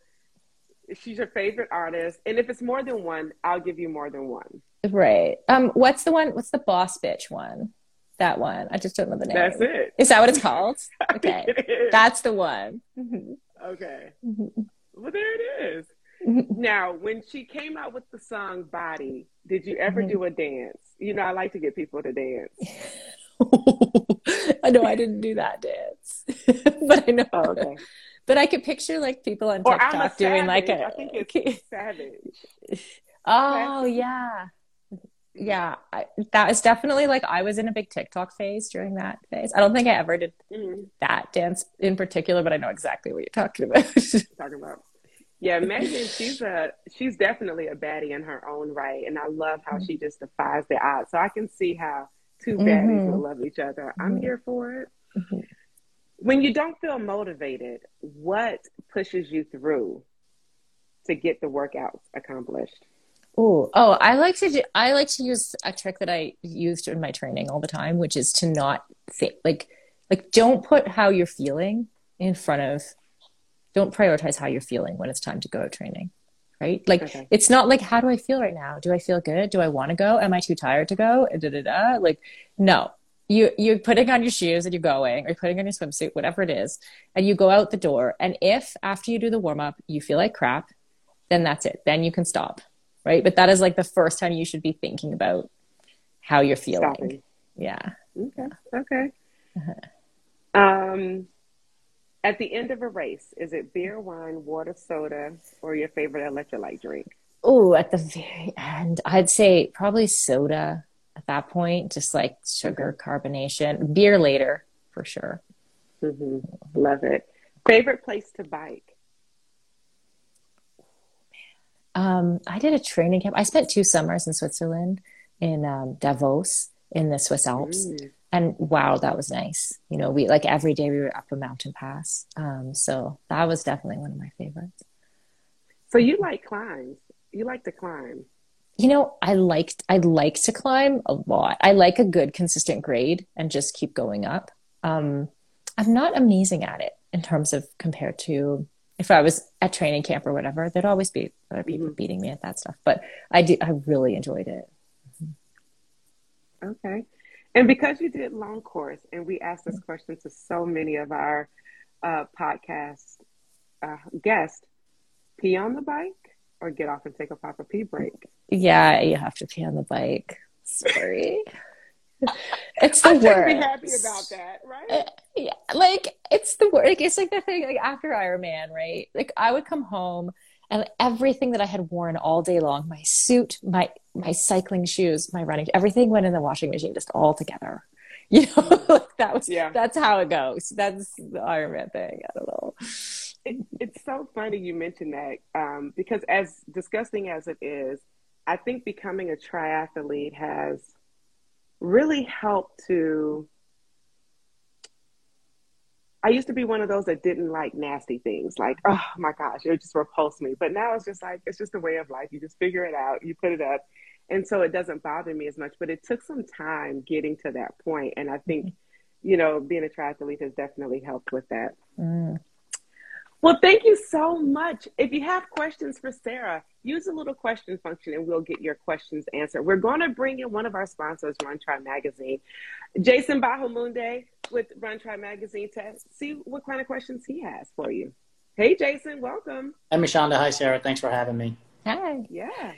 she's your favorite artist, and if it's more than one, I'll give you more than one. Right. What's the one? What's the Boss Bitch one? That one. I just don't know the name. That's it. Is that what it's called? Okay. It that's the one. Okay. Well, there it is. Now, when she came out with the song Body, did you ever do a dance? You know, I like to get people to dance. I know I didn't do that dance, but I know. Oh, okay. But I could picture like people on TikTok doing like a. I think it's savage. Oh yeah. Yeah, that is definitely like I was in a big TikTok phase during that phase. I don't think I ever did that dance in particular, but I know exactly what you're talking about. Yeah, Megan, she's definitely a baddie in her own right, and I love how she just defies the odds. So I can see how two baddies will love each other. I'm here for it. When you don't feel motivated, what pushes you through to get the workouts accomplished? Oh, I like to use a trick that I used in my training all the time, which is to not think, like don't put how you're feeling in front of, don't prioritize how you're feeling when it's time to go training, right? Like, It's not like, how do I feel right now? Do I feel good? Do I want to go? Am I too tired to go? Like, no, you're putting on your shoes and you're going, or you're putting on your swimsuit, whatever it is, and you go out the door. And if after you do the warm up, you feel like crap, then that's it. Then you can stop. Right. But that is like the first time you should be thinking about how you're feeling. Stopping. Yeah. Okay. At the end of a race, is it beer, wine, water, soda, or your favorite electrolyte drink? Oh, at the very end, I'd say probably soda at that point, just like sugar carbonation. Beer later for sure. Love it. Favorite place to bike? I did a training camp. I spent 2 summers in Switzerland, in Davos, in the Swiss Alps. And wow, that was nice. You know, we every day we were up a mountain pass. So that was definitely one of my favorites. So you like climbs. You like to climb. You know, I like to climb a lot. I like a good consistent grade and just keep going up. I'm not amazing at it in terms of compared to if I was at training camp or whatever, there'd always be other people beating me at that stuff. But I really enjoyed it. Okay. And because you did long course, and we asked this question to so many of our podcast guests, pee on the bike or get off and take a proper pee break? Yeah, you have to pee on the bike. Sorry. It's the worst. I should be happy about that, right? Yeah, like it's the worst. Like, it's like that thing, like after Ironman, right? Like I would come home and everything that I had worn all day long, my suit, my cycling shoes, my running, everything went in the washing machine, just all together. You know, like that was, yeah. That's how it goes. That's the Ironman thing. I don't know. It's so funny you mentioned that because as disgusting as it is, I think becoming a triathlete has really helped to, I used to be one of those that didn't like nasty things. Like, oh my gosh, it would just repulse me. But now it's just like, it's just a way of life. You just figure it out, you put it up. And so it doesn't bother me as much, but it took some time getting to that point. And I think, you know, being a triathlete has definitely helped with that. Mm. Well, thank you so much. If you have questions for Sarah, use the little question function and we'll get your questions answered. We're going to bring in one of our sponsors, Run Tri Magazine, Jason Bahamundi with Run Tri Magazine, to see what kind of questions he has for you. Hey, Jason, welcome. Hi, Mashonda. Hi, Sarah. Thanks for having me. Hi. Yeah.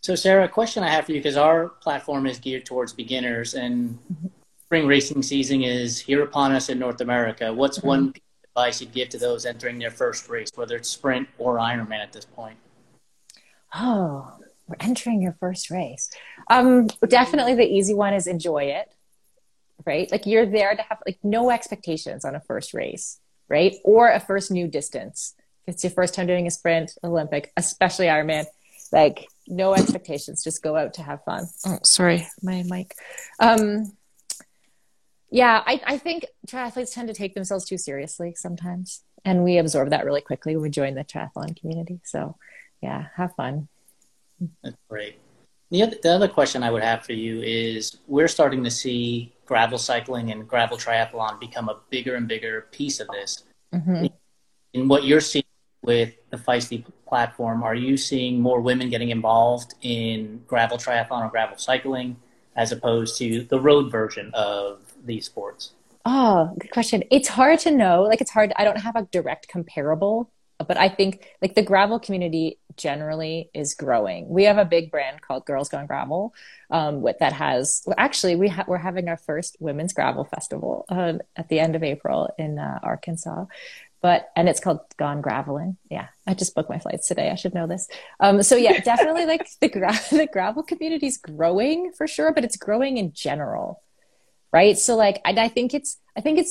So, Sarah, a question I have for you, because our platform is geared towards beginners, and spring racing season is here upon us in North America. What's one piece of advice you'd give to those entering their first race, whether it's sprint or Ironman at this point? Oh, we're entering your first race. Definitely the easy one is enjoy it, right? Like, you're there to have, like, no expectations on a first race, right? Or a first new distance. If it's your first time doing a sprint, Olympic, especially Ironman, like, no expectations, just go out to have fun. Oh, sorry, my mic. Yeah, I think triathletes tend to take themselves too seriously sometimes, and we absorb that really quickly when we join the triathlon community. So yeah, have fun. That's great. The other question I would have for you is, we're starting to see gravel cycling and gravel triathlon become a bigger and bigger piece of this. Mm-hmm. And what you're seeing with the Feisty platform, are you seeing more women getting involved in gravel triathlon or gravel cycling as opposed to the road version of these sports? Oh, good question. It's hard to know. Like, it's hard. I don't have a direct comparable, but I think, like, the gravel community generally is growing. We have a big brand called Girls Gone Gravel, that has, well, actually, we're having our first women's gravel festival at the end of April in Arkansas. And it's called Gone Graveling. Yeah, I just booked my flights today. I should know this. So yeah, definitely, like, the gravel community is growing for sure, but it's growing in general, right? So, like, I think it's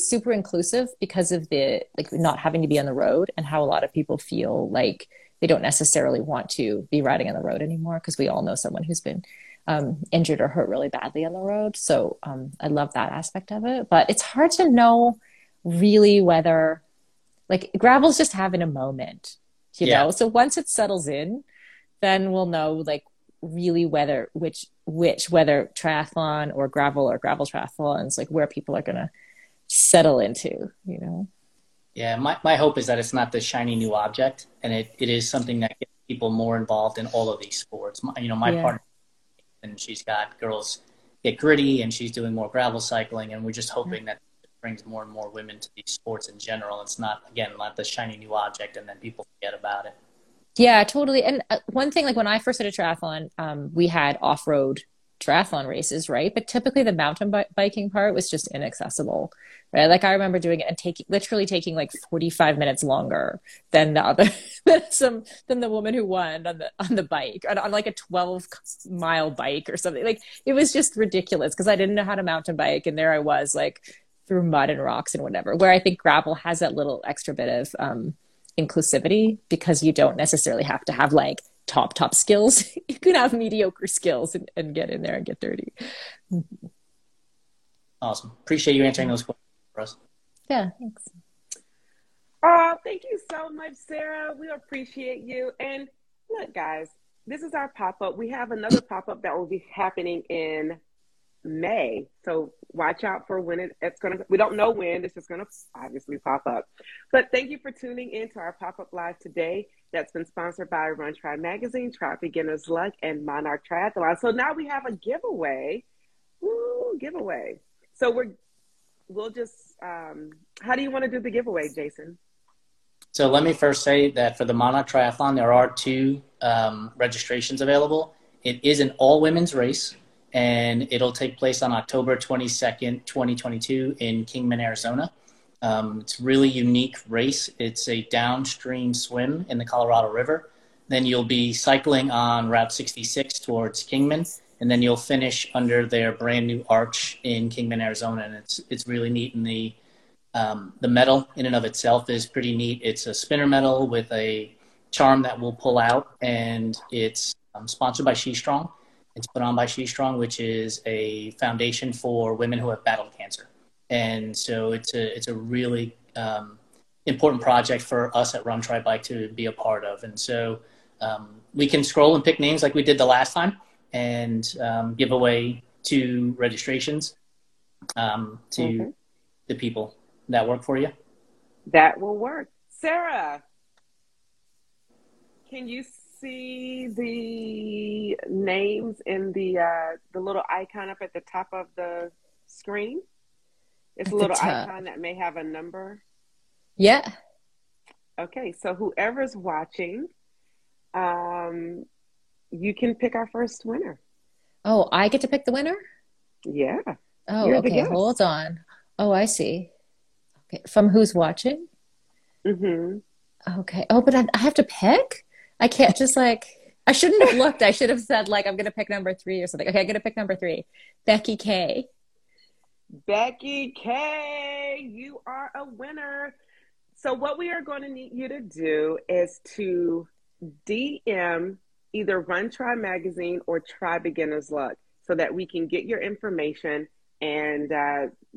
super inclusive because of the, like, not having to be on the road, and how a lot of people feel like they don't necessarily want to be riding on the road anymore, because we all know someone who's been injured or hurt really badly on the road. So I love that aspect of it, but it's hard to know really whether. Like, gravel's just having a moment, you know? So once it settles in, then we'll know, like, really whether triathlon or gravel triathlons, like, where people are going to settle into, you know? Yeah. My hope is that it's not this shiny new object, and it is something that gets people more involved in all of these sports. My partner, and she's got Girls Get Gritty, and she's doing more gravel cycling, and we're just hoping that brings more and more women to these sports in general. It's not the shiny new object, and then people forget about it. Yeah, totally. And one thing, like, when I first did a triathlon, we had off-road triathlon races, right? But typically the mountain biking part was just inaccessible, right? Like, I remember doing it and literally taking like 45 minutes longer than the other, than the woman who won on the bike, on like a 12-mile bike or something. Like, it was just ridiculous, because I didn't know how to mountain bike, and there I was, like, through mud and rocks and whatever, where I think gravel has that little extra bit of inclusivity, because you don't necessarily have to have, like, top skills. You can have mediocre skills and get in there and get dirty. Awesome. Appreciate you answering those questions for us. Yeah, thanks. Oh, thank you so much, Sarah. We appreciate you. And look, guys, this is our pop-up. We have another pop-up that will be happening in May, so watch out for when it's gonna, we don't know when, it's just gonna obviously pop up. But thank you for tuning in to our pop-up live today, that's been sponsored by Run Tri Magazine, Tri Beginner's Luck, and Monarch Triathlon. So now we have a giveaway. Woo, giveaway. So we'll just how do you want to do the giveaway, Jason? So let me first say that for the Monarch Triathlon, there are two registrations available. It is an all-women's race. and it'll take place on October 22nd, 2022 in Kingman, Arizona. It's a really unique race. It's a downstream swim in the Colorado River. Then you'll be cycling on Route 66 towards Kingman, and then you'll finish under their brand new arch in Kingman, Arizona. And it's really neat. And the medal in and of itself is pretty neat. It's a spinner medal with a charm that will pull out, and it's sponsored by She Strong. It's put on by She Strong, which is a foundation for women who have battled cancer. And so it's a really important project for us at Run Tri Bike to be a part of. And so we can scroll and pick names like we did the last time, and give away 2 registrations to the people. That work for you? That will work. Sarah, can you see the names in the little icon up at the top of the screen? It's a little icon that may have a number. Yeah. Okay, so whoever's watching, you can pick our first winner. Oh, I get to pick the winner? Yeah. Oh, okay, hold on. Oh, I see. Okay, from who's watching? Mm-hmm. Okay. Oh, but I have to pick? I can't just like, I shouldn't have looked. I should have said like, I'm going to pick number 3 or something. Okay, I'm going to pick number 3. Becky K. Becky K, you are a winner. So what we are going to need you to do is to DM either Run Tri Magazine or Tri Beginner's Luck so that we can get your information and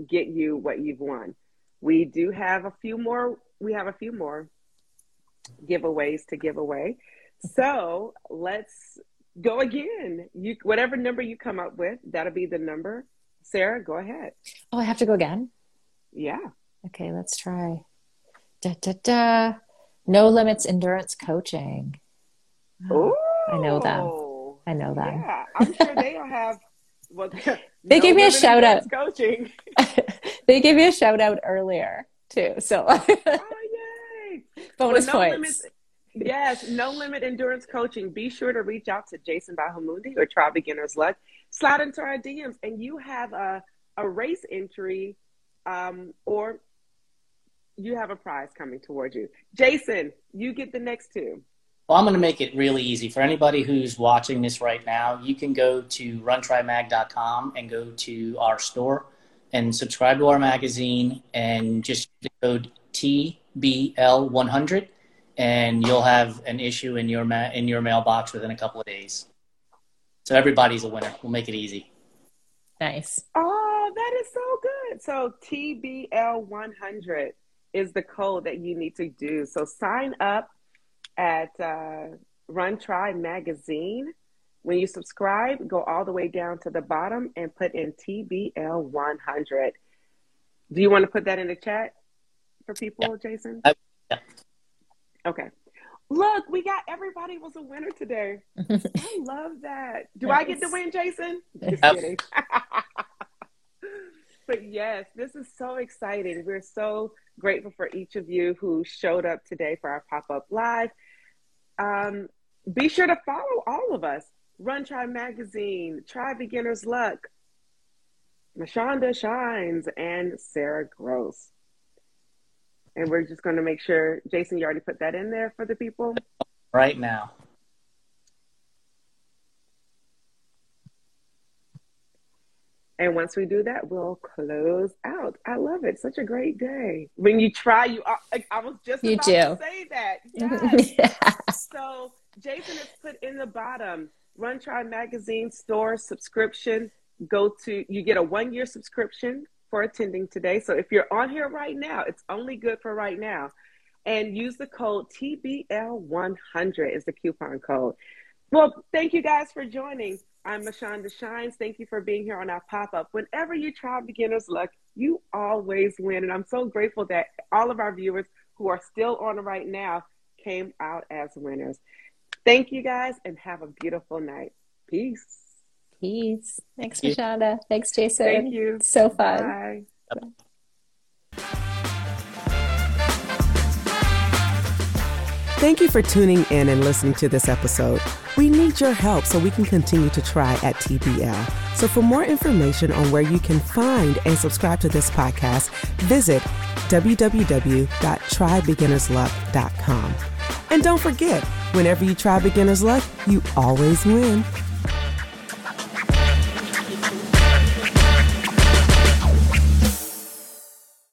get you what you've won. We do have a few more. We have a few more giveaways to give away. So let's go again. You, whatever number you come up with, that'll be the number. Sarah, go ahead. Oh, I have to go again? Yeah. Okay, let's try. No Limits Endurance Coaching. Ooh. I know them. I know them. Yeah, I'm sure they'll have. Well, they gave me a shout out. Coaching. They gave me a shout out earlier too. So bonus points. Yes, No Limit Endurance Coaching. Be sure to reach out to Jason Bahamundi or Tri Beginner's Luck. Slide into our DMs, and you have a race entry, or you have a prize coming towards you. Jason, you get the next 2. Well, I'm going to make it really easy for anybody who's watching this right now. You can go to runtrimag.com and go to our store and subscribe to our magazine and just code TBL100, and you'll have an issue in your mailbox within a couple of days. So everybody's a winner. We'll make it easy. Nice. Oh, that is so good. So TBL100 is the code that you need to do. So sign up at Run Tri Magazine. When you subscribe, go all the way down to the bottom and put in TBL100. Do you want to put that in the chat for people, Jason? Yeah. Okay. Look, we got everybody was a winner today. I love that. Do I get to win, Jason? Just kidding. But yes, this is so exciting. We're so grateful for each of you who showed up today for our pop-up live. Be sure to follow all of us. Run Tri Magazine, Tri Beginner's Luck, Mashonda Shines, and Sarah Gross. And we're just going to make sure, Jason, you already put that in there for the people? Right now. And once we do that, we'll close out. I love it. Such a great day. When you try, you are, I was just about to say that. Yes. So Jason has put in the bottom, Run Tri Magazine store subscription. Go to, you get a 1-year subscription for attending today. So if you're on here right now, it's only good for right now. And use the code TBL100 is the coupon code. Well, thank you guys for joining. I'm Mashonda Shines. Thank you for being here on our pop-up. Whenever you try Beginner's Luck, you always win. And I'm so grateful that all of our viewers who are still on right now came out as winners. Thank you guys, and have a beautiful night. Peace. Peace. Thanks, Mashonda. Thanks, Jason. Thank you. So fun. Bye. Bye. Thank you for tuning in and listening to this episode. We need your help so we can continue to try at TBL. So for more information on where you can find and subscribe to this podcast, visit www.tribeginnersluck.com. And don't forget, whenever you try Beginner's Luck, you always win.